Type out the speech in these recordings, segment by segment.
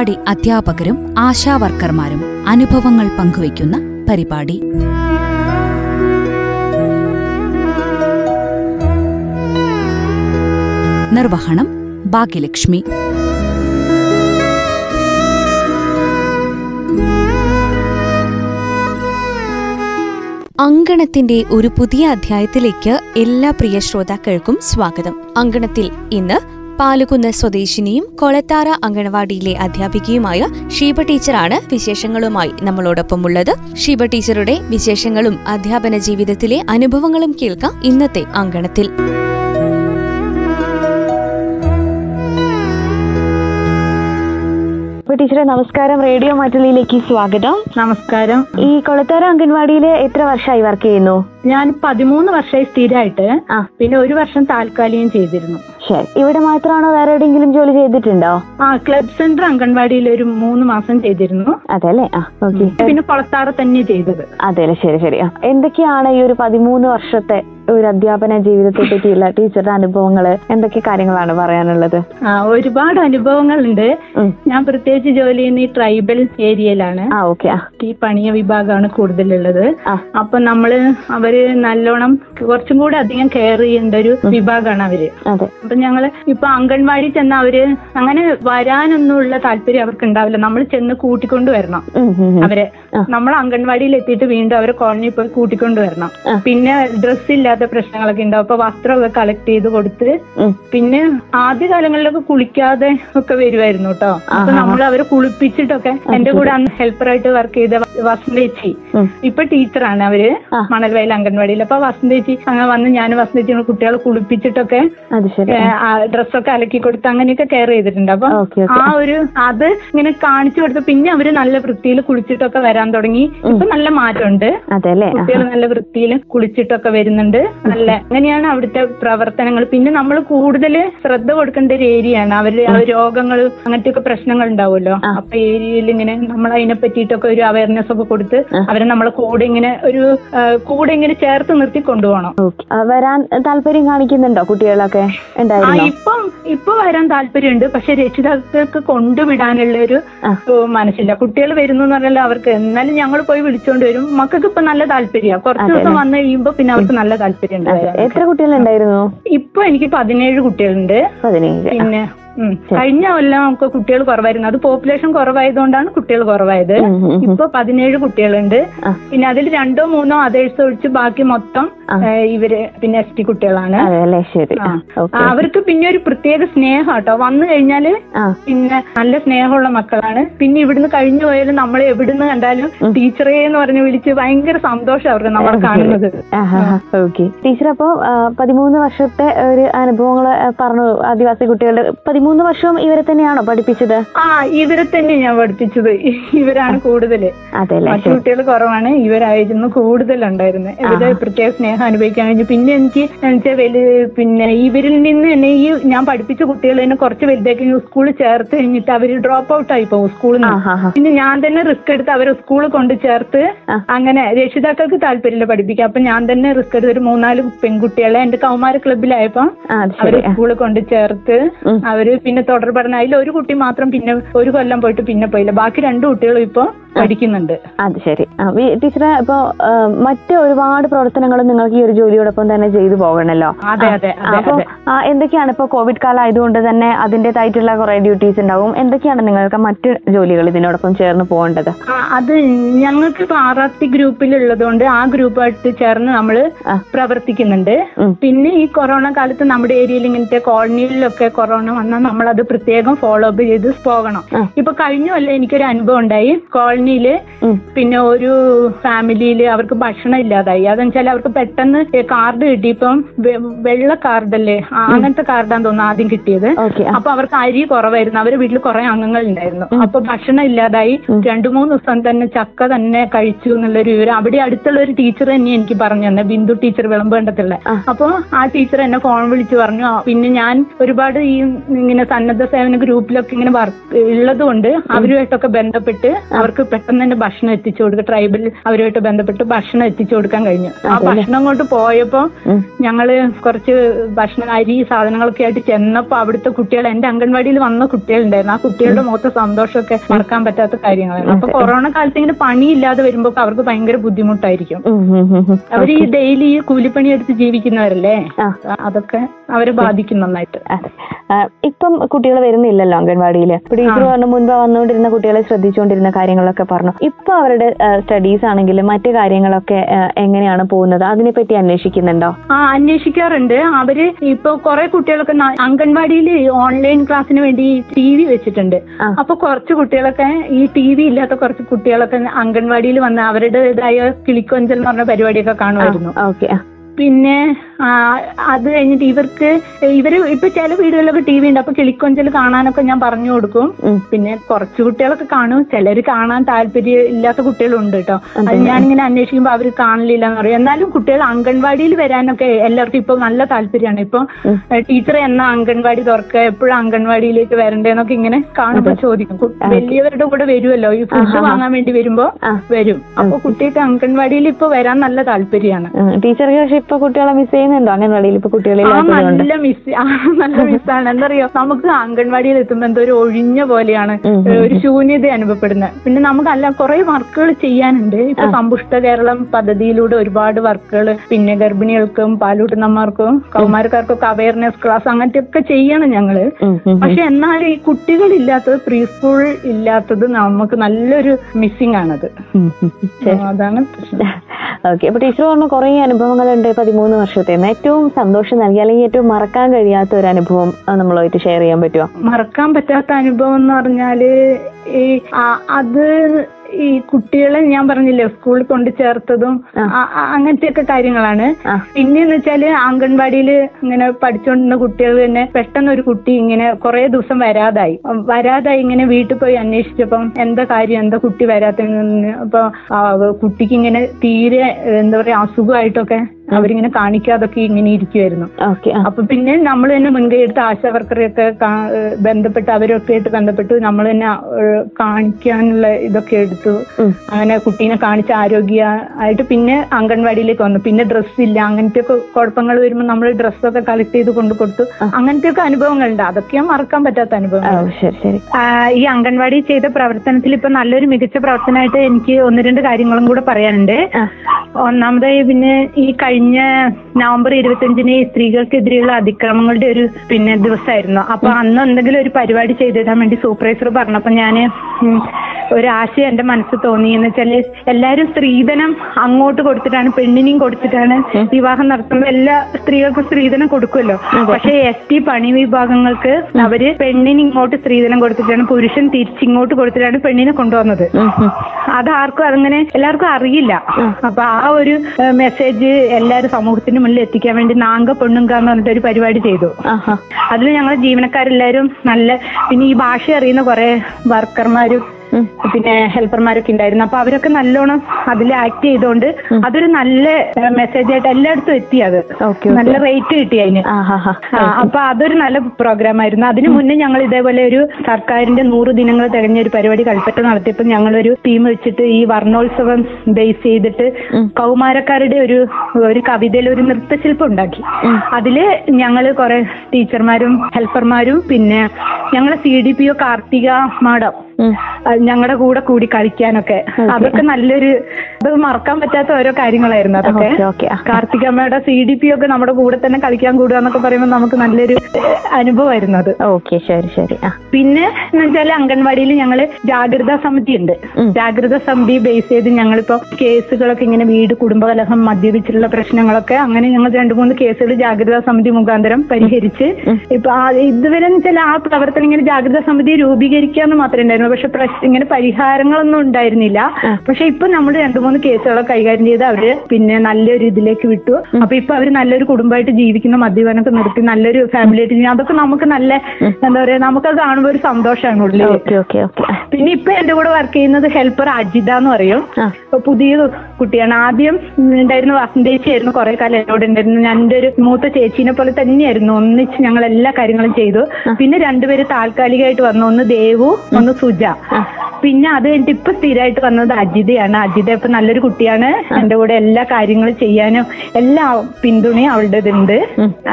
അംഗൻവാടി അധ്യാപകരും ആശാവർക്കർമാരും അനുഭവങ്ങൾ പങ്കുവയ്ക്കുന്ന പരിപാടി. നിർവഹണം ഭാഗ്യലക്ഷ്മി. അങ്കണത്തിന്റെ ഒരു പുതിയ അധ്യായത്തിലേക്ക് എല്ലാ പ്രിയ ശ്രോതാക്കൾക്കും സ്വാഗതം. അങ്കണത്തിൽ ഇന്ന് പാലുകുന്ന് സ്വദേശിനിയും കൊളത്താറ അങ്കണവാടിയിലെ അധ്യാപികയുമായ ഷീബ ടീച്ചറാണ് വിശേഷങ്ങളുമായി നമ്മളോടൊപ്പം ഉള്ളത്. ഷീബ ടീച്ചറുടെ വിശേഷങ്ങളും അധ്യാപന ജീവിതത്തിലെ അനുഭവങ്ങളും കേൾക്കാം ഇന്നത്തെ അങ്കണത്തിൽ. ടീച്ചറെ നമസ്കാരം, റേഡിയോ മാറ്റുള്ളിയിലേക്ക് സ്വാഗതം. നമസ്കാരം. ഈ കൊളത്താറ അംഗൻവാടിയില് എത്ര വർഷമായി വർക്ക് ചെയ്യുന്നു? ഞാൻ 13 വർഷമായി സ്ഥിരമായിട്ട്, പിന്നെ ഒരു വർഷം താൽക്കാലികം ചെയ്തിരുന്നു. ശരി, ഇവിടെ മാത്രമാണോ വേറെ എവിടെയെങ്കിലും ജോലി ചെയ്തിട്ടുണ്ടോ? ക്ലബ് സെന്റർ അംഗൻവാടിയിൽ ഒരു 3 മാസം ചെയ്തിരുന്നു. അതെല്ലേ, ഓക്കെ. പിന്നെ കൊളത്താറ തന്നെ ചെയ്തത്. അതെല്ലേ, ശരി ശരി. എന്തൊക്കെയാണ് ഈ ഒരു 13 വർഷത്തെ ഒരു അധ്യാപന ജീവിതത്തെ പറ്റിയുള്ള ടീച്ചറുടെ അനുഭവങ്ങള്? എന്തൊക്കെ കാര്യങ്ങളാണ് പറയാനുള്ളത്? ഒരുപാട് അനുഭവങ്ങളുണ്ട്. ഞാൻ പ്രത്യേകിച്ച് ജോലി ചെയ്യുന്ന ഈ ട്രൈബൽ ഏരിയയിലാണ്. ഈ പണിയ വിഭാഗമാണ് കൂടുതലുള്ളത്. അപ്പൊ അവര് നല്ലോണം കുറച്ചും കൂടെ അധികം കെയർ ചെയ്യേണ്ട ഒരു വിഭാഗമാണ് അവര്. അപ്പൊ ഞങ്ങള് ഇപ്പൊ അംഗൻവാടി ചെന്ന അവര് അങ്ങനെ വരാനൊന്നുള്ള താല്പര്യം അവർക്ക് ഉണ്ടാവില്ല. നമ്മൾ ചെന്ന് കൂട്ടിക്കൊണ്ടു വരണം അവരെ. നമ്മൾ അംഗൻവാടിയിൽ എത്തിയിട്ട് വീണ്ടും അവരെ കോളനിയിൽ പോയി കൂട്ടിക്കൊണ്ടു വരണം. പിന്നെ ഡ്രസ് ഇല്ലാത്ത പ്രശ്നങ്ങളൊക്കെ ഉണ്ടാവും. അപ്പൊ വസ്ത്രമൊക്കെ കളക്ട് ചെയ്ത് കൊടുത്ത്, പിന്നെ ആദ്യ കാലങ്ങളിലൊക്കെ കുളിക്കാതെ ഒക്കെ വരുമായിരുന്നു കേട്ടോ. അപ്പൊ നമ്മൾ അവരെ കുളിപ്പിച്ചിട്ടൊക്കെ, എന്റെ കൂടെ ഹെൽപ്പറായിട്ട് വർക്ക് ചെയ്ത വസന്തേച്ചി ഇപ്പൊ ടീച്ചറാണ് അവര് മണൽവയൽ അംഗൻവാടിയിൽ. അപ്പൊ വസന്തേച്ചി അങ്ങനെ വന്ന് ഞാൻ വസന്തേച്ചിയുടെ കുട്ടികളെ കുളിപ്പിച്ചിട്ടൊക്കെ ഡ്രസ്സൊക്കെ അലക്കി കൊടുത്ത് അങ്ങനെയൊക്കെ കെയർ ചെയ്തിട്ടുണ്ട്. അപ്പൊ ആ ഒരു അത് ഇങ്ങനെ കാണിച്ചു കൊടുത്ത് പിന്നെ അവര് നല്ല വൃത്തിയിൽ കുളിച്ചിട്ടൊക്കെ വരാൻ തുടങ്ങി. ഇപ്പൊ നല്ല മാറ്റമുണ്ട്, കുട്ടികൾ നല്ല വൃത്തിയിൽ കുളിച്ചിട്ടൊക്കെ വരുന്നുണ്ട്. നല്ല അങ്ങനെയാണ് അവിടുത്തെ പ്രവർത്തനങ്ങൾ. പിന്നെ നമ്മൾ കൂടുതൽ ശ്രദ്ധ കൊടുക്കേണ്ട ഒരു ഏരിയയാണ്. അവര് രോഗങ്ങൾ അങ്ങനത്തെയൊക്കെ പ്രശ്നങ്ങൾ ഉണ്ടാവുമല്ലോ. അപ്പൊ ഏരിയയിൽ ഇങ്ങനെ നമ്മൾ അതിനെ പറ്റിയിട്ടൊക്കെ ഒരു അവയർനെസ് ഒക്കെ കൊടുത്ത് അവരെ നമ്മളെ കൂടെ ഇങ്ങനെ ഒരു കൂടെ ഇങ്ങനെ ചേർത്ത് നിർത്തി കൊണ്ടുപോകണം. വരാൻ താല്പര്യം കാണിക്കുന്നുണ്ടോ കുട്ടികളൊക്കെ? ഇപ്പൊ വരാൻ താല്പര്യമുണ്ട്, പക്ഷെ രക്ഷിതാക്കൾക്ക് കൊണ്ടുവിടാനുള്ള ഒരു മനസ്സില്ല. കുട്ടികൾ വരുന്നു പറഞ്ഞാൽ അവർക്ക് എന്നാലും ഞങ്ങൾ പോയി വിളിച്ചോണ്ട് വരും. മക്കൾക്ക് ഇപ്പൊ നല്ല താല്പര്യമാണ്. കുറച്ച് ദിവസം വന്നു കഴിയുമ്പോ പിന്നെ അവർക്ക് നല്ല താല്പര്യം ഉണ്ടായിരുന്നു. എത്ര കുട്ടികളുണ്ടായിരുന്നു? ഇപ്പൊ എനിക്ക് 17 കുട്ടികളുണ്ട്. പിന്നെ കഴിഞ്ഞ കൊല്ലം നമുക്ക് കുട്ടികൾ കുറവായിരുന്നു. അത് പോപ്പുലേഷൻ കുറവായതുകൊണ്ടാണ് കുട്ടികൾ കുറവായത്. ഇപ്പൊ 17 കുട്ടികളുണ്ട്. പിന്നെ അതിൽ 2-3 അതേഴ്സ് ഒഴിച്ച് ബാക്കി മൊത്തം ഇവര് പിന്നെ ST കുട്ടികളാണ്. അവർക്ക് പിന്നെ ഒരു പ്രത്യേക സ്നേഹം കേട്ടോ. വന്നു കഴിഞ്ഞാല് പിന്നെ നല്ല സ്നേഹമുള്ള മക്കളാണ്. പിന്നെ ഇവിടുന്ന് കഴിഞ്ഞു പോയാലും നമ്മൾ എവിടുന്ന് കണ്ടാലും ടീച്ചറേ എന്ന് പറഞ്ഞ് വിളിച്ച് ഭയങ്കര സന്തോഷം അവർക്ക് നമ്മൾ കാണുന്നത്. ടീച്ചർ അപ്പൊ 13 വർഷത്തെ ഒരു അനുഭവങ്ങൾ പറഞ്ഞു. ആദിവാസി കുട്ടികളുടെ 13 വർഷവും ഇവരെ തന്നെയാണോ പഠിപ്പിച്ചത്? ഇവരെ തന്നെ ഞാൻ പഠിപ്പിച്ചത്. ഇവരാണ് കൂടുതൽ, മറ്റു കുട്ടികൾ കുറവാണ്. ഇവരായിരുന്നു കൂടുതലുണ്ടായിരുന്നത്. ഇവരെ പ്രത്യേക സ്നേഹം അനുഭവിക്കാൻ കഴിഞ്ഞു. പിന്നെ എനിക്ക് പിന്നെ ഇവരിൽ നിന്ന് തന്നെ ഈ ഞാൻ പഠിപ്പിച്ച കുട്ടികൾ തന്നെ കുറച്ച് വലുതാക്കി സ്കൂളിൽ ചേർത്ത് കഴിഞ്ഞിട്ട് അവര് ഡ്രോപ്പ് ഔട്ട് ആയി പോകും സ്കൂളിൽ നിന്ന്. പിന്നെ ഞാൻ തന്നെ റിസ്ക് എടുത്ത് അവരെ സ്കൂളിൽ കൊണ്ട് ചേർത്ത്. അങ്ങനെ രക്ഷിതാക്കൾക്ക് താല്പര്യമില്ല പഠിപ്പിക്കുക. അപ്പൊ ഞാൻ തന്നെ റിസ്ക് എടുത്ത് ഒരു 3-4 പെൺകുട്ടികളെ എന്റെ കൗമാര ക്ലബിലായപ്പോ അവര് സ്കൂളിൽ കൊണ്ട് ചേർത്ത്. അവര് പിന്നെ തുടർ പഠനം. അതിൽ ഒരു കുട്ടി മാത്രം പിന്നെ ഒരു കൊല്ലം പോയിട്ട് പിന്നെ പോയില്ല. ബാക്കി 2 കുട്ടികളും ഇപ്പൊ പഠിക്കുന്നുണ്ട്. അത് ശരി. ടീച്ചറെ ഇപ്പൊ മറ്റ് ഒരുപാട് പ്രവർത്തനങ്ങളും നിങ്ങൾക്ക് ഈ ഒരു ജോലിയോടൊപ്പം തന്നെ ചെയ്തു പോകണല്ലോ. അപ്പൊ എന്തൊക്കെയാണ് ഇപ്പൊ കോവിഡ് കാലം ആയതുകൊണ്ട് തന്നെ അതിന്റേതായിട്ടുള്ള കുറെ ഡ്യൂട്ടീസ് ഉണ്ടാവും. എന്തൊക്കെയാണ് നിങ്ങൾക്ക് മറ്റ് ജോലികൾ ഇതിനോടൊപ്പം ചേർന്ന് പോകേണ്ടത്? അത് ഞങ്ങൾക്ക് ഇപ്പൊ ആർത്തി ഗ്രൂപ്പിലുള്ളത് കൊണ്ട് ആ ഗ്രൂപ്പായിട്ട് ചേർന്ന് നമ്മള് പ്രവർത്തിക്കുന്നുണ്ട്. പിന്നെ ഈ കൊറോണ കാലത്ത് നമ്മുടെ ഏരിയയിൽ ഇങ്ങനത്തെ കോളനികളിലൊക്കെ കൊറോണ വന്നാൽ നമ്മളത് പ്രത്യേകം ഫോളോ അപ്പ് ചെയ്ത് പോകണം. ഇപ്പൊ കഴിഞ്ഞ കൊല്ലം എനിക്കൊരു അനുഭവം ഉണ്ടായി. കോളനിയില് പിന്നെ ഒരു ഫാമിലിയില് അവർക്ക് ഭക്ഷണം ഇല്ലാതായി. അതെന്ന് വെച്ചാൽ അവർക്ക് പെട്ടെന്ന് കാർഡ് കിട്ടിയപ്പം വെള്ള കാർഡല്ലേ, അങ്ങനത്തെ കാർഡാന്ന് തോന്നുന്നു ആദ്യം കിട്ടിയത്. അപ്പൊ അവർക്ക് അരി കുറവായിരുന്നു. അവരുടെ വീട്ടിൽ കുറെ അംഗങ്ങൾ ഉണ്ടായിരുന്നു. അപ്പൊ ഭക്ഷണം ഇല്ലാതായി. 2-3 ദിവസം തന്നെ ചക്ക തന്നെ കഴിച്ചു എന്നുള്ളൊരു വിവരം അവിടെ അടുത്തുള്ള ഒരു ടീച്ചർ തന്നെ എനിക്ക് പറഞ്ഞു തന്നെ, ബിന്ദു ടീച്ചർ വിളമ്പേണ്ടതുള്ള. അപ്പൊ ആ ടീച്ചർ എന്നെ ഫോൺ വിളിച്ച് പറഞ്ഞു. പിന്നെ ഞാൻ ഒരുപാട് ഈ ഇങ്ങനെ സന്നദ്ധ സേവന ഗ്രൂപ്പിലൊക്കെ ഇങ്ങനെ വർക്ക് ഉള്ളത് കൊണ്ട് അവരുമായിട്ടൊക്കെ ബന്ധപ്പെട്ട് അവർക്ക് പെട്ടെന്ന് തന്നെ ഭക്ഷണം എത്തിച്ചു കൊടുക്കുക, ട്രൈബൽ അവരുമായിട്ട് ബന്ധപ്പെട്ട് ഭക്ഷണം എത്തിച്ചു കൊടുക്കാൻ കഴിഞ്ഞു. ആ ഭക്ഷണം അങ്ങോട്ട് പോയപ്പോ ഞങ്ങള് കുറച്ച് ഭക്ഷണം അരി സാധനങ്ങളൊക്കെ ആയിട്ട് ചെന്നപ്പോ അവിടുത്തെ കുട്ടികൾ, എന്റെ അംഗൻവാടിയിൽ വന്ന കുട്ടികളുണ്ടായിരുന്നു. ആ കുട്ടികളുടെ മുഖത്തെ സന്തോഷമൊക്കെ മറക്കാൻ പറ്റാത്ത കാര്യങ്ങളായിരുന്നു. അപ്പൊ കൊറോണ കാലത്ത് ഇങ്ങനെ പണിയില്ലാതെ വരുമ്പോ അവർക്ക് ഭയങ്കര ബുദ്ധിമുട്ടായിരിക്കും. അവര് ഈ ഡെയിലി ഈ കൂലിപ്പണി എടുത്ത് ജീവിക്കുന്നവരല്ലേ, അതൊക്കെ അവരെ ബാധിക്കും നന്നായിട്ട്. ഇപ്പം കുട്ടികൾ വരുന്നില്ലല്ലോ അംഗൻവാടിയില്. ടീച്ചർ പറഞ്ഞു മുൻപ് വന്നുകൊണ്ടിരുന്ന കുട്ടികളെ ശ്രദ്ധിച്ചുകൊണ്ടിരുന്ന കാര്യങ്ങളൊക്കെ പറഞ്ഞു. ഇപ്പൊ അവരുടെ സ്റ്റഡീസ് ആണെങ്കിലും മറ്റു കാര്യങ്ങളൊക്കെ എങ്ങനെയാണ് പോകുന്നത്, അതിനെപ്പറ്റി അന്വേഷിക്കുന്നുണ്ടോ? അന്വേഷിക്കാറുണ്ട്. അവര് ഇപ്പൊ കുറെ കുട്ടികളൊക്കെ അംഗൻവാടിയിൽ ഓൺലൈൻ ക്ലാസ്സിന് വേണ്ടി ടി വി വെച്ചിട്ടുണ്ട്. അപ്പൊ കുറച്ച് കുട്ടികളൊക്കെ ഈ ടി വി ഇല്ലാത്ത കുറച്ച് കുട്ടികളൊക്കെ അംഗൻവാടിയിൽ വന്ന് അവരുടേതായ കിളിക്കൊഞ്ചൽ എന്ന് പറഞ്ഞ പരിപാടിയൊക്കെ കാണുമായിരുന്നു. പിന്നെ അത് കഴിഞ്ഞിട്ട് ഇവര് ഇപ്പൊ ചില വീടുകളിലൊക്കെ ടി വി ഉണ്ട്. അപ്പൊ കിളിക്കൊഞ്ചൽ കാണാനൊക്കെ ഞാൻ പറഞ്ഞു കൊടുക്കും. പിന്നെ കുറച്ച് കുട്ടികളൊക്കെ കാണും, ചിലര് കാണാൻ താല്പര്യം ഇല്ലാത്ത കുട്ടികളുണ്ട് കേട്ടോ. അത് ഞാനിങ്ങനെ അന്വേഷിക്കുമ്പോ അവര് കാണില്ല എന്ന് പറയും. എന്നാലും കുട്ടികൾ അംഗൻവാടിയിൽ വരാനൊക്കെ എല്ലാവർക്കും ഇപ്പൊ നല്ല താല്പര്യമാണ്. ഇപ്പൊ ടീച്ചർ എന്നാ അംഗൻവാടി തുറക്കുക, എപ്പോഴും അംഗൻവാടിയിലേക്ക് വരണ്ടേന്നൊക്കെ ഇങ്ങനെ കാണുമ്പോ ചോദിക്കും. വലിയവരുടെ കൂടെ വരുമല്ലോ, ഈ ഫുഡ് വാങ്ങാൻ വേണ്ടി വരുമ്പോ വരും. അപ്പൊ കുട്ടികൾക്ക് അംഗൻവാടിയിൽ ഇപ്പൊ വരാൻ നല്ല താല്പര്യമാണ്. കുട്ടികളെ മിസ് ചെയ്യുന്നുണ്ടോ അംഗൻവാടിയിൽ? ഇപ്പൊ കുട്ടികളെ നല്ല മിസ്സാണ്. എന്തറിയോ, നമുക്ക് അംഗൻവാടിയിൽ എത്തുമ്പോ എന്തോ ഒരു ഒഴിഞ്ഞ പോലെയാണ്, ഒരു ശൂന്യത അനുഭവപ്പെടുന്നത്. പിന്നെ നമുക്കല്ല കുറെ വർക്കുകൾ ചെയ്യാനുണ്ട്. ഇപ്പൊ സമ്പുഷ്ട കേരളം പദ്ധതിയിലൂടെ ഒരുപാട് വർക്കുകൾ, പിന്നെ ഗർഭിണികൾക്കും പാലൂട്ടുന്നമാർക്കും കൗമാരക്കാർക്കൊക്കെ അവയർനെസ് ക്ലാസ് അങ്ങനത്തെ ഒക്കെ ചെയ്യണം ഞങ്ങള്. പക്ഷെ എന്നാലും ഈ കുട്ടികളില്ലാത്തത്, പ്രീ സ്കൂൾ ഇല്ലാത്തത് നമുക്ക് നല്ലൊരു മിസ്സിംഗ് ആണത്. അതാണ് പ്രശ്നം. ഓക്കെ, അപ്പൊ ടീച്ചർ പറഞ്ഞു കുറെ അനുഭവങ്ങളുണ്ട് 13 വർഷത്തെ. ഏറ്റവും സന്തോഷം നൽകി അല്ലെങ്കിൽ ഏറ്റവും മറക്കാൻ കഴിയാത്ത ഒരു അനുഭവം നമ്മളായിട്ട് ഷെയർ ചെയ്യാൻ പറ്റുമോ? മറക്കാൻ പറ്റാത്ത അനുഭവം എന്ന് പറഞ്ഞാല് അത് ഈ കുട്ടികളെ ഞാൻ പറഞ്ഞില്ലേ സ്കൂളിൽ കൊണ്ട് ചേർത്തതും അങ്ങനത്തെയൊക്കെ കാര്യങ്ങളാണ്. പിന്നെന്ന് വെച്ചാല് അംഗൻവാടിയിൽ ഇങ്ങനെ പഠിച്ചുകൊണ്ടിരുന്ന കുട്ടികൾ തന്നെ പെട്ടെന്ന് ഒരു കുട്ടി ഇങ്ങനെ കുറെ ദിവസം വരാതായി ഇങ്ങനെ വീട്ടിൽ പോയി അന്വേഷിച്ചപ്പം എന്താ കാര്യം, എന്താ കുട്ടി വരാത്ത? അപ്പൊ കുട്ടിക്ക് ഇങ്ങനെ തീരെ എന്താ പറയാ അസുഖമായിട്ടൊക്കെ അവരിങ്ങനെ കാണിക്കാതൊക്കെ ഇങ്ങനെ ഇരിക്കുമായിരുന്നു. അപ്പൊ പിന്നെ നമ്മൾ തന്നെ മുൻകൈ എടുത്ത് ആശാ വർക്കറെയൊക്കെ ബന്ധപ്പെട്ട് അവരൊക്കെ ആയിട്ട് ബന്ധപ്പെട്ട് നമ്മൾ തന്നെ കാണിക്കാനുള്ള ഇതൊക്കെ എടുത്തു. അങ്ങനെ കുട്ടീനെ കാണിച്ച് ആരോഗ്യ ആയിട്ട് പിന്നെ അംഗൻവാടിയിലേക്ക് വന്നു. പിന്നെ ഡ്രസ്സില്ല, അങ്ങനത്തെ ഒക്കെ കുഴപ്പങ്ങൾ വരുമ്പോൾ നമ്മൾ ഡ്രസ്സൊക്കെ കളക്ട് ചെയ്ത് കൊണ്ടു കൊടുത്തു. അങ്ങനത്തെയൊക്കെ അനുഭവങ്ങളുണ്ട്. അതൊക്കെയാ മറക്കാൻ പറ്റാത്ത അനുഭവങ്ങൾ. ഈ അംഗൻവാടി ചെയ്ത പ്രവർത്തനത്തിൽ ഇപ്പൊ നല്ലൊരു മികച്ച പ്രവർത്തനമായിട്ട് എനിക്ക് 1-2 കാര്യങ്ങളും കൂടെ പറയാനുണ്ട്. ഒന്നാമതായി പിന്നെ ഈ കഴിഞ്ഞ നവംബർ 25-ന് സ്ത്രീകൾക്കെതിരെയുള്ള അതിക്രമങ്ങളുടെ ഒരു പിന്നെ ദിവസമായിരുന്നു. അപ്പൊ അന്ന് എന്തെങ്കിലും ഒരു പരിപാടി ചെയ്തിടാൻ വേണ്ടി സൂപ്പർവൈസർ പറഞ്ഞപ്പോ ഞാൻ ഒരാശയം എന്റെ മനസ്സ് തോന്നി. എന്ന് വെച്ചാല് എല്ലാരും സ്ത്രീധനം അങ്ങോട്ട് കൊടുത്തിട്ടാണ്, പെണ്ണിനെയും കൊടുത്തിട്ടാണ് വിവാഹം നടത്തുന്നത്. എല്ലാ സ്ത്രീകൾക്കും സ്ത്രീധനം കൊടുക്കുമല്ലോ, പക്ഷെ ST പണി വിഭാഗങ്ങൾക്ക് അവര് പെണ്ണിന് ഇങ്ങോട്ട് സ്ത്രീധനം കൊടുത്തിട്ടാണ്, പുരുഷൻ തിരിച്ചിങ്ങോട്ട് കൊടുത്തിട്ടാണ് പെണ്ണിനെ കൊണ്ടുവന്നത്. അതാർക്കും അങ്ങനെ എല്ലാവർക്കും അറിയില്ല. അപ്പൊ ആ ഒരു മെസ്സേജ് എല്ലാവരും സമൂഹത്തിന് മുന്നിൽ എത്തിക്കാൻ വേണ്ടി നാങ്ക പെണ്ണുങ്ക എന്ന് പറഞ്ഞിട്ട് ഒരു പരിപാടി ചെയ്തു. അതിൽ ഞങ്ങൾ ജീവനക്കാരെല്ലാരും നല്ല, പിന്നെ ഈ ഭാഷ അറിയുന്ന കുറെ വർക്കർമാരും പിന്നെ ഹെൽപ്പർമാരൊക്കെ ഉണ്ടായിരുന്നു. അപ്പൊ അവരൊക്കെ നല്ലോണം അതിൽ ആക്ട് ചെയ്തോണ്ട് അതൊരു നല്ല മെസ്സേജ് ആയിട്ട് എല്ലായിടത്തും എത്തി. അത് നല്ല റേറ്റ് കിട്ടി അതിന്. അപ്പൊ അതൊരു നല്ല പ്രോഗ്രാം ആയിരുന്നു. അതിനു മുന്നേ ഞങ്ങൾ ഇതേപോലെ ഒരു സർക്കാരിന്റെ 100 ദിനങ്ങൾ തികഞ്ഞ ഒരു പരിപാടി കൽപ്പറ്റ നടത്തിയപ്പോൾ ഞങ്ങളൊരു ടീം വെച്ചിട്ട് ഈ വർണ്ണോത്സവം ബേസ് ചെയ്തിട്ട് കൗമാരക്കാരുടെ ഒരു കവിതയിൽ ഒരു നൃത്തശില്പം ഉണ്ടാക്കി. അതില് ഞങ്ങള് കുറെ ടീച്ചർമാരും ഹെൽപ്പർമാരും പിന്നെ ഞങ്ങളെ CDPO കാർത്തിക മാഡം ഞങ്ങളുടെ കൂടെ കൂടി കളിക്കാനൊക്കെ. അതൊക്കെ നല്ലൊരു, അത് മറക്കാൻ പറ്റാത്ത ഓരോ കാര്യങ്ങളായിരുന്നു. അതൊക്കെ കാർത്തികമ്മയുടെ CDPO ഒക്കെ നമ്മുടെ കൂടെ തന്നെ കളിക്കാൻ കൂടുക എന്നൊക്കെ പറയുമ്പോൾ നമുക്ക് നല്ലൊരു അനുഭവമായിരുന്നു അത്. ഓക്കെ, ശരി ശരി. പിന്നെ എന്ന് വെച്ചാൽ അംഗൻവാടിയിൽ ഞങ്ങള് ജാഗ്രതാ സമിതി ഉണ്ട്. ജാഗ്രതാ സമിതി ബേസ് ചെയ്ത് ഞങ്ങളിപ്പോ കേസുകളൊക്കെ ഇങ്ങനെ വീട്, കുടുംബകലഹം, മദ്യപിച്ചിട്ടുള്ള പ്രശ്നങ്ങളൊക്കെ അങ്ങനെ ഞങ്ങൾ 2-3 കേസുകൾ ജാഗ്രതാ സമിതി മുഖാന്തരം പരിഹരിച്ച് ഇപ്പൊ ഇതുവരെ എന്ന് വെച്ചാൽ ആ പ്രവർത്തനം ഇങ്ങനെ ജാഗ്രതാ സമിതി രൂപീകരിക്കാന്ന് മാത്രമേ ഉണ്ടായിരുന്നു. പക്ഷെ ഇങ്ങനെ പരിഹാരങ്ങളൊന്നും ഉണ്ടായിരുന്നില്ല. പക്ഷെ ഇപ്പൊ നമ്മൾ 2-3 കേസുകളൊക്കെ കൈകാര്യം ചെയ്ത് അവര് പിന്നെ നല്ലൊരു ഇതിലേക്ക് വിട്ടു. അപ്പൊ ഇപ്പൊ അവര് നല്ലൊരു കുടുംബമായിട്ട് ജീവിക്കുന്ന, മദ്യപാനൊക്കെ നിർത്തി നല്ലൊരു ഫാമിലി ആയിട്ട് ജീവിക്കുന്ന. അതൊക്കെ നമുക്ക് നല്ല എന്താ പറയാ, നമുക്കത് കാണുമ്പോൾ ഒരു സന്തോഷമാണ് ഉള്ളിൽ. പിന്നെ ഇപ്പൊ എന്റെ കൂടെ വർക്ക് ചെയ്യുന്നത് ഹെൽപ്പർ അജിത എന്ന് പറയും. പുതിയ കുട്ടിയാണ്. ആദ്യം ഉണ്ടായിരുന്ന വസന്തേച്ചിയായിരുന്നു കുറെ കാലം എന്നോട് ഉണ്ടായിരുന്നു. ഞാൻ എൻ്റെ ഒരു മൂത്ത ചേച്ചീനെ പോലെ തന്നെയായിരുന്നു. ഒന്നിച്ച് ഞങ്ങൾ എല്ലാ കാര്യങ്ങളും ചെയ്തു. പിന്നെ 2 പേര് താൽക്കാലികമായിട്ട് വന്നു. ഒന്ന് ദേവു, ഒന്ന് സുജ. പിന്നെ അത് കഴിഞ്ഞിട്ട് ഇപ്പൊ സ്ഥിരമായിട്ട് വന്നത് അജിതയാണ്. അജിത ഇപ്പൊ നല്ലൊരു കുട്ടിയാണ്, എന്റെ കൂടെ എല്ലാ കാര്യങ്ങളും ചെയ്യാനും എല്ലാ പിന്തുണയും അവളുടെ ഇതുണ്ട്.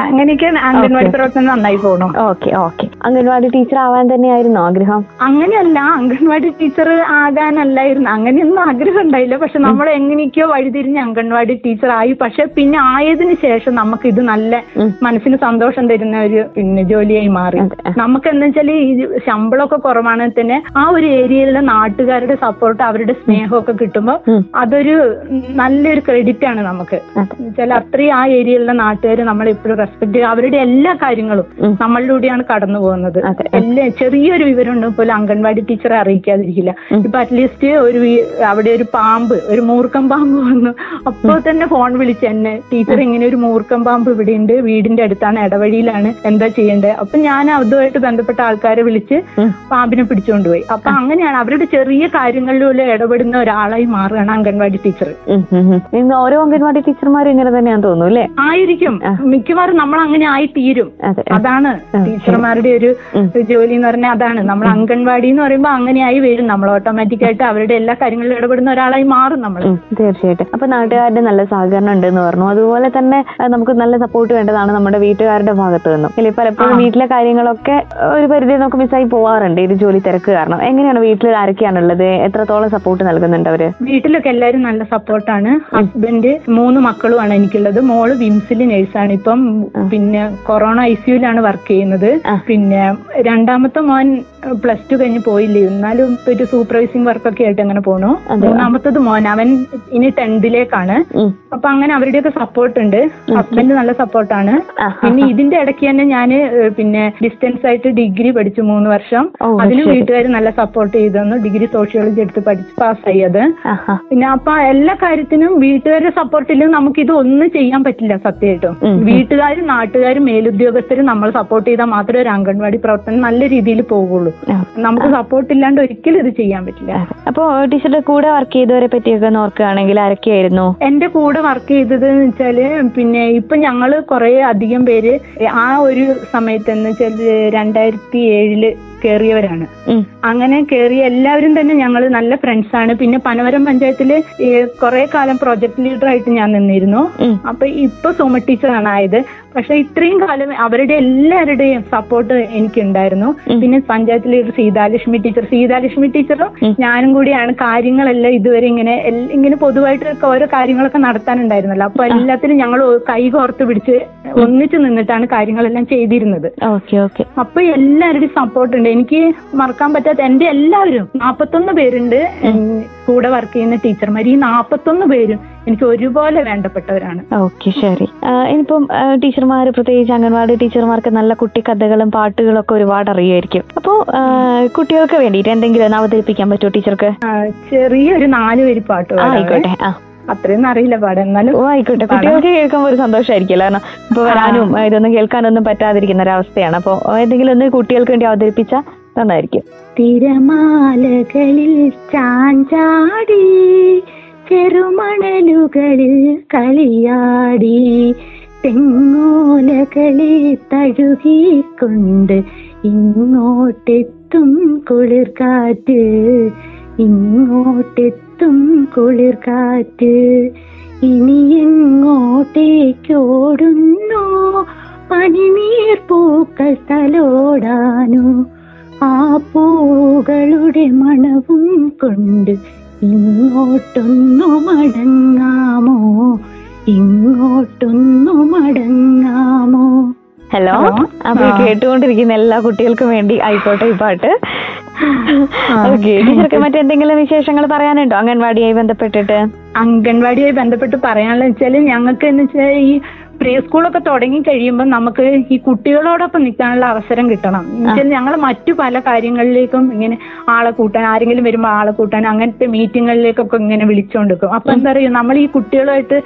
അങ്ങനെയൊക്കെയാണ് അംഗൻവാടി പ്രവർത്തനം നന്നായി പോകണം. Okay okay. അംഗൻവാടി ടീച്ചർ ആവാൻ തന്നെയായിരുന്നു ആഗ്രഹം? അങ്ങനെയല്ല, അംഗൻവാടി ടീച്ചർ ആകാനല്ലായിരുന്നു, അങ്ങനെയൊന്നും ആഗ്രഹം ഉണ്ടായില്ല. പക്ഷെ നമ്മൾ എങ്ങനെയൊക്കെയോ വഴിതിരിഞ്ഞ് അംഗൻവാടി ടീച്ചർ ആയി. പക്ഷെ പിന്നെ ആയതിനു ശേഷം നമുക്ക് ഇത് നല്ല മനസ്സിന് സന്തോഷം തരുന്ന ഒരു പിന്നെ ജോലിയായി മാറി. നമുക്ക് എന്താ വെച്ചാൽ ഈ ശമ്പളമൊക്കെ കുറവാണെങ്കിൽ തന്നെ ആ ഒരു ഏരിയയിലെ നാട്ടുകാരുടെ സപ്പോർട്ട്, അവരുടെ സ്നേഹമൊക്കെ കിട്ടുമ്പോൾ അതൊരു നല്ലൊരു ക്രെഡിറ്റ് ആണ് നമുക്ക്. വെച്ചാൽ അത്രയും ആ ഏരിയയിലെ നാട്ടുകാർ നമ്മളെപ്പോഴും റെസ്പെക്ട് ചെയ്യും. അവരുടെ എല്ലാ കാര്യങ്ങളും നമ്മളിലൂടെയാണ് കടന്നു പോകുന്നത്. എല്ലാം ചെറിയൊരു വിവരം ഉണ്ടെങ്കിൽ പോലും അംഗൻവാടി ടീച്ചറെ അറിയിക്കാതിരിക്കില്ല. ഇപ്പൊ അറ്റ്ലീസ്റ്റ് ഒരു അവിടെ ഒരു പാമ്പ്, ഒരു മൂർക്കം പാമ്പ് വന്നു, അപ്പോൾ തന്നെ ഫോൺ വിളിച്ച് എന്നെ, ടീച്ചർ ഇങ്ങനെ ഒരു മൂർക്കം പാമ്പ് ഇവിടെ ഉണ്ട്, വീടിന്റെ അടുത്താണ്, ഇടവഴിയിലാണ്, എന്താ ചെയ്യേണ്ടത്? അപ്പൊ ഞാൻ അതുമായിട്ട് ബന്ധപ്പെട്ട ആൾക്കാരെ വിളിച്ച് പാമ്പിനെ പിടിച്ചുകൊണ്ടുപോയി. അപ്പൊ അങ്ങനെയാണ് അവരുടെ ചെറിയ കാര്യങ്ങളിലൂടെ ഇടപെടുന്ന ഒരാളായി മാറുകയാണ് അംഗൻവാടി ടീച്ചർ. ഓരോ അംഗൻവാടി ടീച്ചർമാരും ഇങ്ങനെ തന്നെയാണെന്ന് തോന്നുന്നു അല്ലേ? ആയിരിക്കും, മിക്കവാറും നമ്മൾ അങ്ങനെ ആയി തീരും. അതാണ് ടീച്ചർമാരുടെ ഒരു ജോലി എന്ന് പറഞ്ഞാൽ അതാണ്. നമ്മൾ അംഗൻവാടി എന്ന് പറയുമ്പോൾ അങ്ങനെയായി വരും, നമ്മൾ ഓട്ടോമാറ്റിക്കായിട്ട് അവരുടെ എല്ലാ കാര്യങ്ങളിലും ഇടപെടുന്ന ഒരാളായി മാറും നമ്മൾ. തീർച്ചയായിട്ടും. അപ്പൊ നാട്ടുകാരുടെ നല്ല സഹകരണം ഉണ്ടെന്ന് പറഞ്ഞു. അതുപോലെ തന്നെ നമുക്ക് നല്ല സപ്പോർട്ട് വേണ്ടതാണ് നമ്മുടെ വീട്ടുകാരുടെ ഭാഗത്ത് നിന്നും അല്ലെ? പലപ്പോഴും വീട്ടിലെ കാര്യങ്ങളൊക്കെ ഒരു പരിധി നമുക്ക് മിസ്സായി പോവാറുണ്ട് ഇത് ജോലി തിരക്ക് കാരണം. എങ്ങനെയാണ് വീട്ടിൽ ആരൊക്കെയാണുള്ളത്? എത്രത്തോളം സപ്പോർട്ട് നൽകുന്നുണ്ട് അവര്? വീട്ടിലൊക്കെ എല്ലാവരും നല്ല സപ്പോർട്ടാണ്. ഹസ്ബൻഡ്, 3 മക്കളുമാണ് എനിക്കുള്ളത്. മോള് വിംസിൽ നേഴ്സാണ് ഇപ്പം, പിന്നെ കൊറോണ ICUലാണ് വർക്ക് ചെയ്യുന്നത്. പിന്നെ രണ്ടാമത്തെ മോൻ പ്ലസ് 2 കഴിഞ്ഞ് പോയില്ലേ, എന്നാലും ഒരു സൂപ്പർവൈസിങ് വർക്കൊക്കെ ആയിട്ട് അങ്ങനെ പോണു. മൂന്നാമത്തത് മോൻ, അവൻ ഇനി 10th. അപ്പൊ അങ്ങനെ അവരുടെയൊക്കെ സപ്പോർട്ട് ഉണ്ട്. ഹസ്ബൻഡ് നല്ല സപ്പോർട്ടാണ്. പിന്നെ ഇതിന്റെ ഇടയ്ക്ക് തന്നെ ഞാന് പിന്നെ ഡിസ്റ്റൻസ് ആയിട്ട് ഡിഗ്രി പഠിച്ചു 3 വർഷം. അതിന് വീട്ടുകാർ നല്ല സപ്പോർട്ട് ചെയ്തെന്ന്. ഡിഗ്രി സോഷ്യോളജി എടുത്ത് പഠിച്ച് പാസ്സായി അത്. പിന്നെ അപ്പൊ എല്ലാ കാര്യത്തിനും വീട്ടുകാരുടെ സപ്പോർട്ടിലും നമുക്ക് ഇത് ഒന്നും ചെയ്യാൻ പറ്റില്ല സത്യമായിട്ടും. വീട്ടുകാരും നാട്ടുകാരും മേലുദ്യോഗസ്ഥരും നമ്മൾ സപ്പോർട്ട് ചെയ്താൽ മാത്രമേ ഒരു അംഗൻവാടി പ്രവർത്തനം നല്ല രീതിയിൽ പോകുള്ളൂ. നമുക്ക് സപ്പോർട്ട് ഇല്ലാണ്ട് ഒരിക്കലും ഇത് ചെയ്യാൻ പറ്റില്ല. അപ്പൊ ടീച്ചറുടെ കൂടെ വർക്ക് ചെയ്തവരെ പറ്റിയൊക്കെ നോക്കുകയാണെങ്കിൽ ആരൊക്കെയായിരുന്നു? എന്റെ കൂടെ വർക്ക് ചെയ്തത് എന്ന് വെച്ചാല് പിന്നെ ഇപ്പൊ ഞങ്ങള് കുറെ അധികം പേര് ആ ഒരു സമയത്ത് എന്ന് വെച്ചാല് 2007 കേറിയവരാണ്. അങ്ങനെ കേറിയ എല്ലാവരും തന്നെ ഞങ്ങൾ നല്ല ഫ്രണ്ട്സ് ആണ്. പിന്നെ പനവരം പഞ്ചായത്തില് കുറെ കാലം പ്രോജക്ട് ലീഡറായിട്ട് ഞാൻ നിന്നിരുന്നു. അപ്പൊ ഇപ്പൊ സോമ ടീച്ചറാണ് ആയത്. പക്ഷെ ഇത്രയും കാലം അവരുടെ എല്ലാവരുടെയും സപ്പോർട്ട് എനിക്കുണ്ടായിരുന്നു. പിന്നെ പഞ്ചായത്ത് ലീഡർ സീതാലക്ഷ്മി ടീച്ചറും ഞാനും കൂടിയാണ് കാര്യങ്ങളെല്ലാം ഇതുവരെ ഇങ്ങനെ പൊതുവായിട്ടൊക്കെ ഓരോ കാര്യങ്ങളൊക്കെ നടത്താനുണ്ടായിരുന്നല്ലോ. അപ്പൊ എല്ലാത്തിലും ഞങ്ങൾ കൈകോർത്ത് പിടിച്ച് ഒന്നിച്ചു നിന്നിട്ടാണ് കാര്യങ്ങളെല്ലാം ചെയ്തിരുന്നത്. അപ്പൊ എല്ലാവരുടെയും സപ്പോർട്ട് ഉണ്ട്. എനിക്ക് മറക്കാൻ പറ്റാത്ത എന്റെ എല്ലാവരും 41 പേരുണ്ട് കൂടെ വർക്ക് ചെയ്യുന്ന ടീച്ചർമാർ. ഈ 41 പേരും എനിക്ക് ഒരുപോലെ വേണ്ടപ്പെട്ടവരാണ്. ഓക്കെ, ശരി. ഇനിയിപ്പം ടീച്ചർമാർ, പ്രത്യേകിച്ച് അംഗൻവാടി ടീച്ചർമാർക്ക് നല്ല കുട്ടിക്കഥകളും പാട്ടുകളും ഒക്കെ ഒരുപാട് അറിയായിരിക്കും. അപ്പോൾ കുട്ടികൾക്ക് വേണ്ടിയിട്ട് എന്തെങ്കിലും അവതരിപ്പിക്കാൻ പറ്റുമോ ടീച്ചർക്ക്? ചെറിയൊരു 4 വരി പാട്ട് ആയിക്കോട്ടെ. അത്രയൊന്നും അറിയില്ല പാടാൻ, എന്നാലും ആയിക്കോട്ടെ. കുട്ടികൾക്ക് കേൾക്കുമ്പോൾ ഒരു സന്തോഷമായിരിക്കില്ല, കാരണം ഇപ്പൊ വരാനും ഇതൊന്നും കേൾക്കാനൊന്നും പറ്റാതിരിക്കുന്ന ഒരവസ്ഥയാണ്. അപ്പോൾ ഏതെങ്കിലും ഒന്ന് കുട്ടികൾക്ക് വേണ്ടി അവതരിപ്പിച്ചാൽ നന്നായിരിക്കും. തിരമാലകളിൽ ചാഞ്ചാടി, ചെറുമണലുകളിൽ കളിയാടി, തെങ്ങോലകളെ തഴുകിക്കൊണ്ട് ഇങ്ങോട്ടെത്തും കുളിർക്കാറ്റ്, ഇങ്ങോട്ടെത്തും കുളിർക്കാറ്റ്. ഇനിയെങ്ങോട്ടേക്കോടുന്നു പനിനീർ പൂക്കൾ തലോടാനോ, ആ പൂകളുടെ മണവും കൊണ്ട് ഇങ്ങോട്ടൊന്നു മടങ്ങാമോ, ഇങ്ങോട്ടൊന്നു മടങ്ങാമോ. ഹലോ, അപ്പൊ കേട്ടുകൊണ്ടിരിക്കുന്ന എല്ലാ കുട്ടികൾക്കും വേണ്ടി ആയിക്കോട്ടെ ഈ പാട്ട്. ഓക്കെ ടീച്ചർക്ക് മറ്റെന്തെങ്കിലും വിശേഷങ്ങൾ പറയാനുണ്ടോ അംഗൻവാടിയായി ബന്ധപ്പെട്ടിട്ട്? അംഗൻവാടിയായി ബന്ധപ്പെട്ട് പറയാനുള്ള വെച്ചാല് ഞങ്ങൾക്ക് എന്ന് വെച്ചാൽ ഈ പ്രീ സ്കൂളൊക്കെ തുടങ്ങി കഴിയുമ്പോൾ നമുക്ക് ഈ കുട്ടികളോടൊപ്പം നിൽക്കാനുള്ള അവസരം കിട്ടണം. എന്നുവെച്ചാൽ ഞങ്ങൾ മറ്റു പല കാര്യങ്ങളിലേക്കും ഇങ്ങനെ ആളെ കൂട്ടാൻ, ആരെങ്കിലും വരുമ്പോൾ ആളെ കൂട്ടാൻ അങ്ങനത്തെ മീറ്റിങ്ങുകളിലേക്കൊക്കെ ഇങ്ങനെ വിളിച്ചുകൊണ്ടിരിക്കും. അപ്പൊ എന്താ പറയുക, നമ്മൾ ഈ കുട്ടികളുമായിട്ട്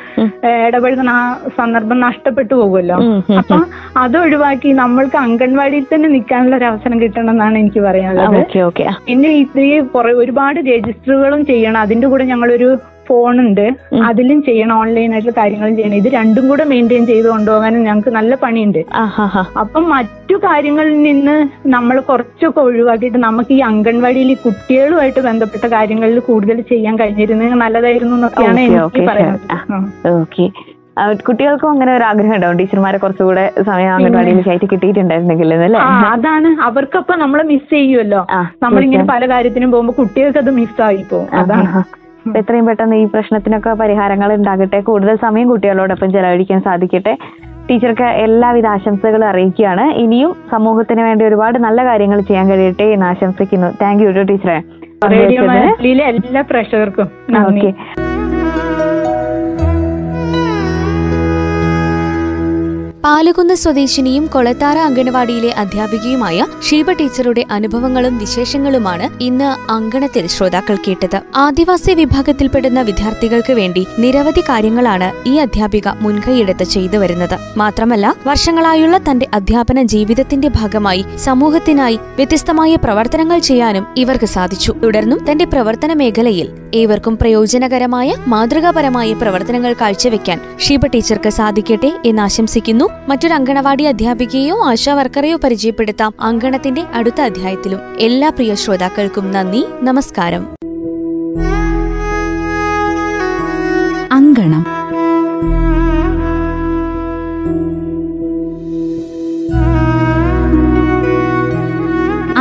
ഇടപഴകുന്ന ആ സന്ദർഭം നഷ്ടപ്പെട്ടു പോകുമല്ലോ. അപ്പൊ അതൊഴിവാക്കി നമ്മൾക്ക് അംഗൻവാടിയിൽ തന്നെ നിൽക്കാനുള്ള ഒരു അവസരം കിട്ടണം എന്നാണ് എനിക്ക് പറയാനുള്ളത്. പിന്നെ ഇത് ഒരുപാട് രജിസ്റ്ററുകളും ചെയ്യണം. അതിന്റെ കൂടെ ഞങ്ങളൊരു ഫോണുണ്ട്, അതിലും ചെയ്യണം, ഓൺലൈനായിട്ടുള്ള കാര്യങ്ങളും ചെയ്യണം. ഇത് രണ്ടും കൂടെ മെയിൻറ്റെയിൻ ചെയ്ത് കൊണ്ടുപോകാനും ഞങ്ങൾക്ക് നല്ല പണിയുണ്ട്. അപ്പം മറ്റു കാര്യങ്ങളിൽ നിന്ന് നമ്മൾ കുറച്ചൊക്കെ ഒഴിവാക്കിയിട്ട് നമുക്ക് ഈ അംഗൻവാടിയിൽ ഈ കുട്ടികളുമായിട്ട് ബന്ധപ്പെട്ട കാര്യങ്ങളിൽ കൂടുതൽ ചെയ്യാൻ കഴിഞ്ഞിരുന്നത് നല്ലതായിരുന്നു എന്നൊക്കെയാണ് എനിക്ക് പറയുന്നത്. കുട്ടികൾക്കും അങ്ങനെ ഒരു ആഗ്രഹം ഉണ്ടാവും, ടീച്ചർമാരെ കുറച്ചുകൂടെ സമയം അംഗൻവാടിയിലേക്ക് കിട്ടിയിട്ടുണ്ടായിരുന്നെങ്കിൽ. അതാണ് അവർക്കപ്പോ നമ്മളെ മിസ് ചെയ്യുമല്ലോ, നമ്മളിങ്ങനെ പല കാര്യത്തിനും പോകുമ്പോ കുട്ടികൾക്ക് അത് മിസ്സായി പോകും. അതാണ് എത്രയും പെട്ടെന്ന് ഈ പ്രശ്നത്തിനൊക്കെ പരിഹാരങ്ങൾ ഉണ്ടാകട്ടെ, കൂടുതൽ സമയം കുട്ടികളോടൊപ്പം ചെലവഴിക്കാൻ സാധിക്കട്ടെ. ടീച്ചർക്ക് എല്ലാവിധ ആശംസകളും അറിയിക്കുകയാണ്. ഇനിയും സമൂഹത്തിന് വേണ്ടി ഒരുപാട് നല്ല കാര്യങ്ങൾ ചെയ്യാൻ കഴിയട്ടെ എന്ന് ആശംസിക്കുന്നു. താങ്ക് യു ടീച്ചറെ. എല്ലാ പ്രേക്ഷകർക്കും ഓക്കെ. പാലകുന്ന് സ്വദേശിനിയും കൊളത്താറ അങ്കണവാടിയിലെ അധ്യാപികയുമായ ഷീബ ടീച്ചറുടെ അനുഭവങ്ങളും വിശേഷങ്ങളുമാണ് ഇന്ന് അങ്കണത്തിൽ ശ്രോതാക്കൾ കേട്ടത്. ആദിവാസി വിഭാഗത്തിൽപ്പെടുന്ന വിദ്യാർത്ഥികൾക്ക് വേണ്ടി നിരവധി കാര്യങ്ങളാണ് ഈ അധ്യാപിക മുൻകൈയെടുത്ത് ചെയ്തു വരുന്നത്. മാത്രമല്ല, വർഷങ്ങളായുള്ള തന്റെ അധ്യാപന ജീവിതത്തിന്റെ ഭാഗമായി സമൂഹത്തിനായി വ്യത്യസ്തമായ പ്രവർത്തനങ്ങൾ ചെയ്യാനും ഇവർക്ക് സാധിച്ചു. തുടർന്നും തന്റെ പ്രവർത്തന മേഖലയിൽ ഏവർക്കും പ്രയോജനകരമായ മാതൃകാപരമായ പ്രവർത്തനങ്ങൾ കാഴ്ചവെക്കാൻ ഷീബ ടീച്ചർക്ക് സാധിക്കട്ടെ എന്നാശംസിക്കുന്നു. മറ്റൊരു അങ്കണവാടി അധ്യാപികയോ ആശാവർക്കറെയോ പരിചയപ്പെടുത്താം അങ്കണത്തിന്റെ അടുത്ത അധ്യായത്തിലും. എല്ലാ പ്രിയ ശ്രോതാക്കൾക്കും നന്ദി, നമസ്കാരം. അങ്കണം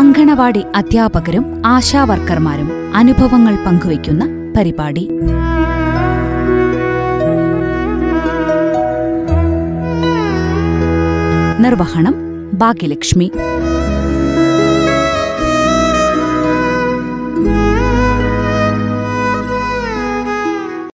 അങ്കണവാടി അധ്യാപകരും ആശാവർക്കർമാരും അനുഭവങ്ങൾ പങ്കുവയ്ക്കുന്ന പരിപാടി. നിർവഹണം ഭാഗ്യലക്ഷ്മി.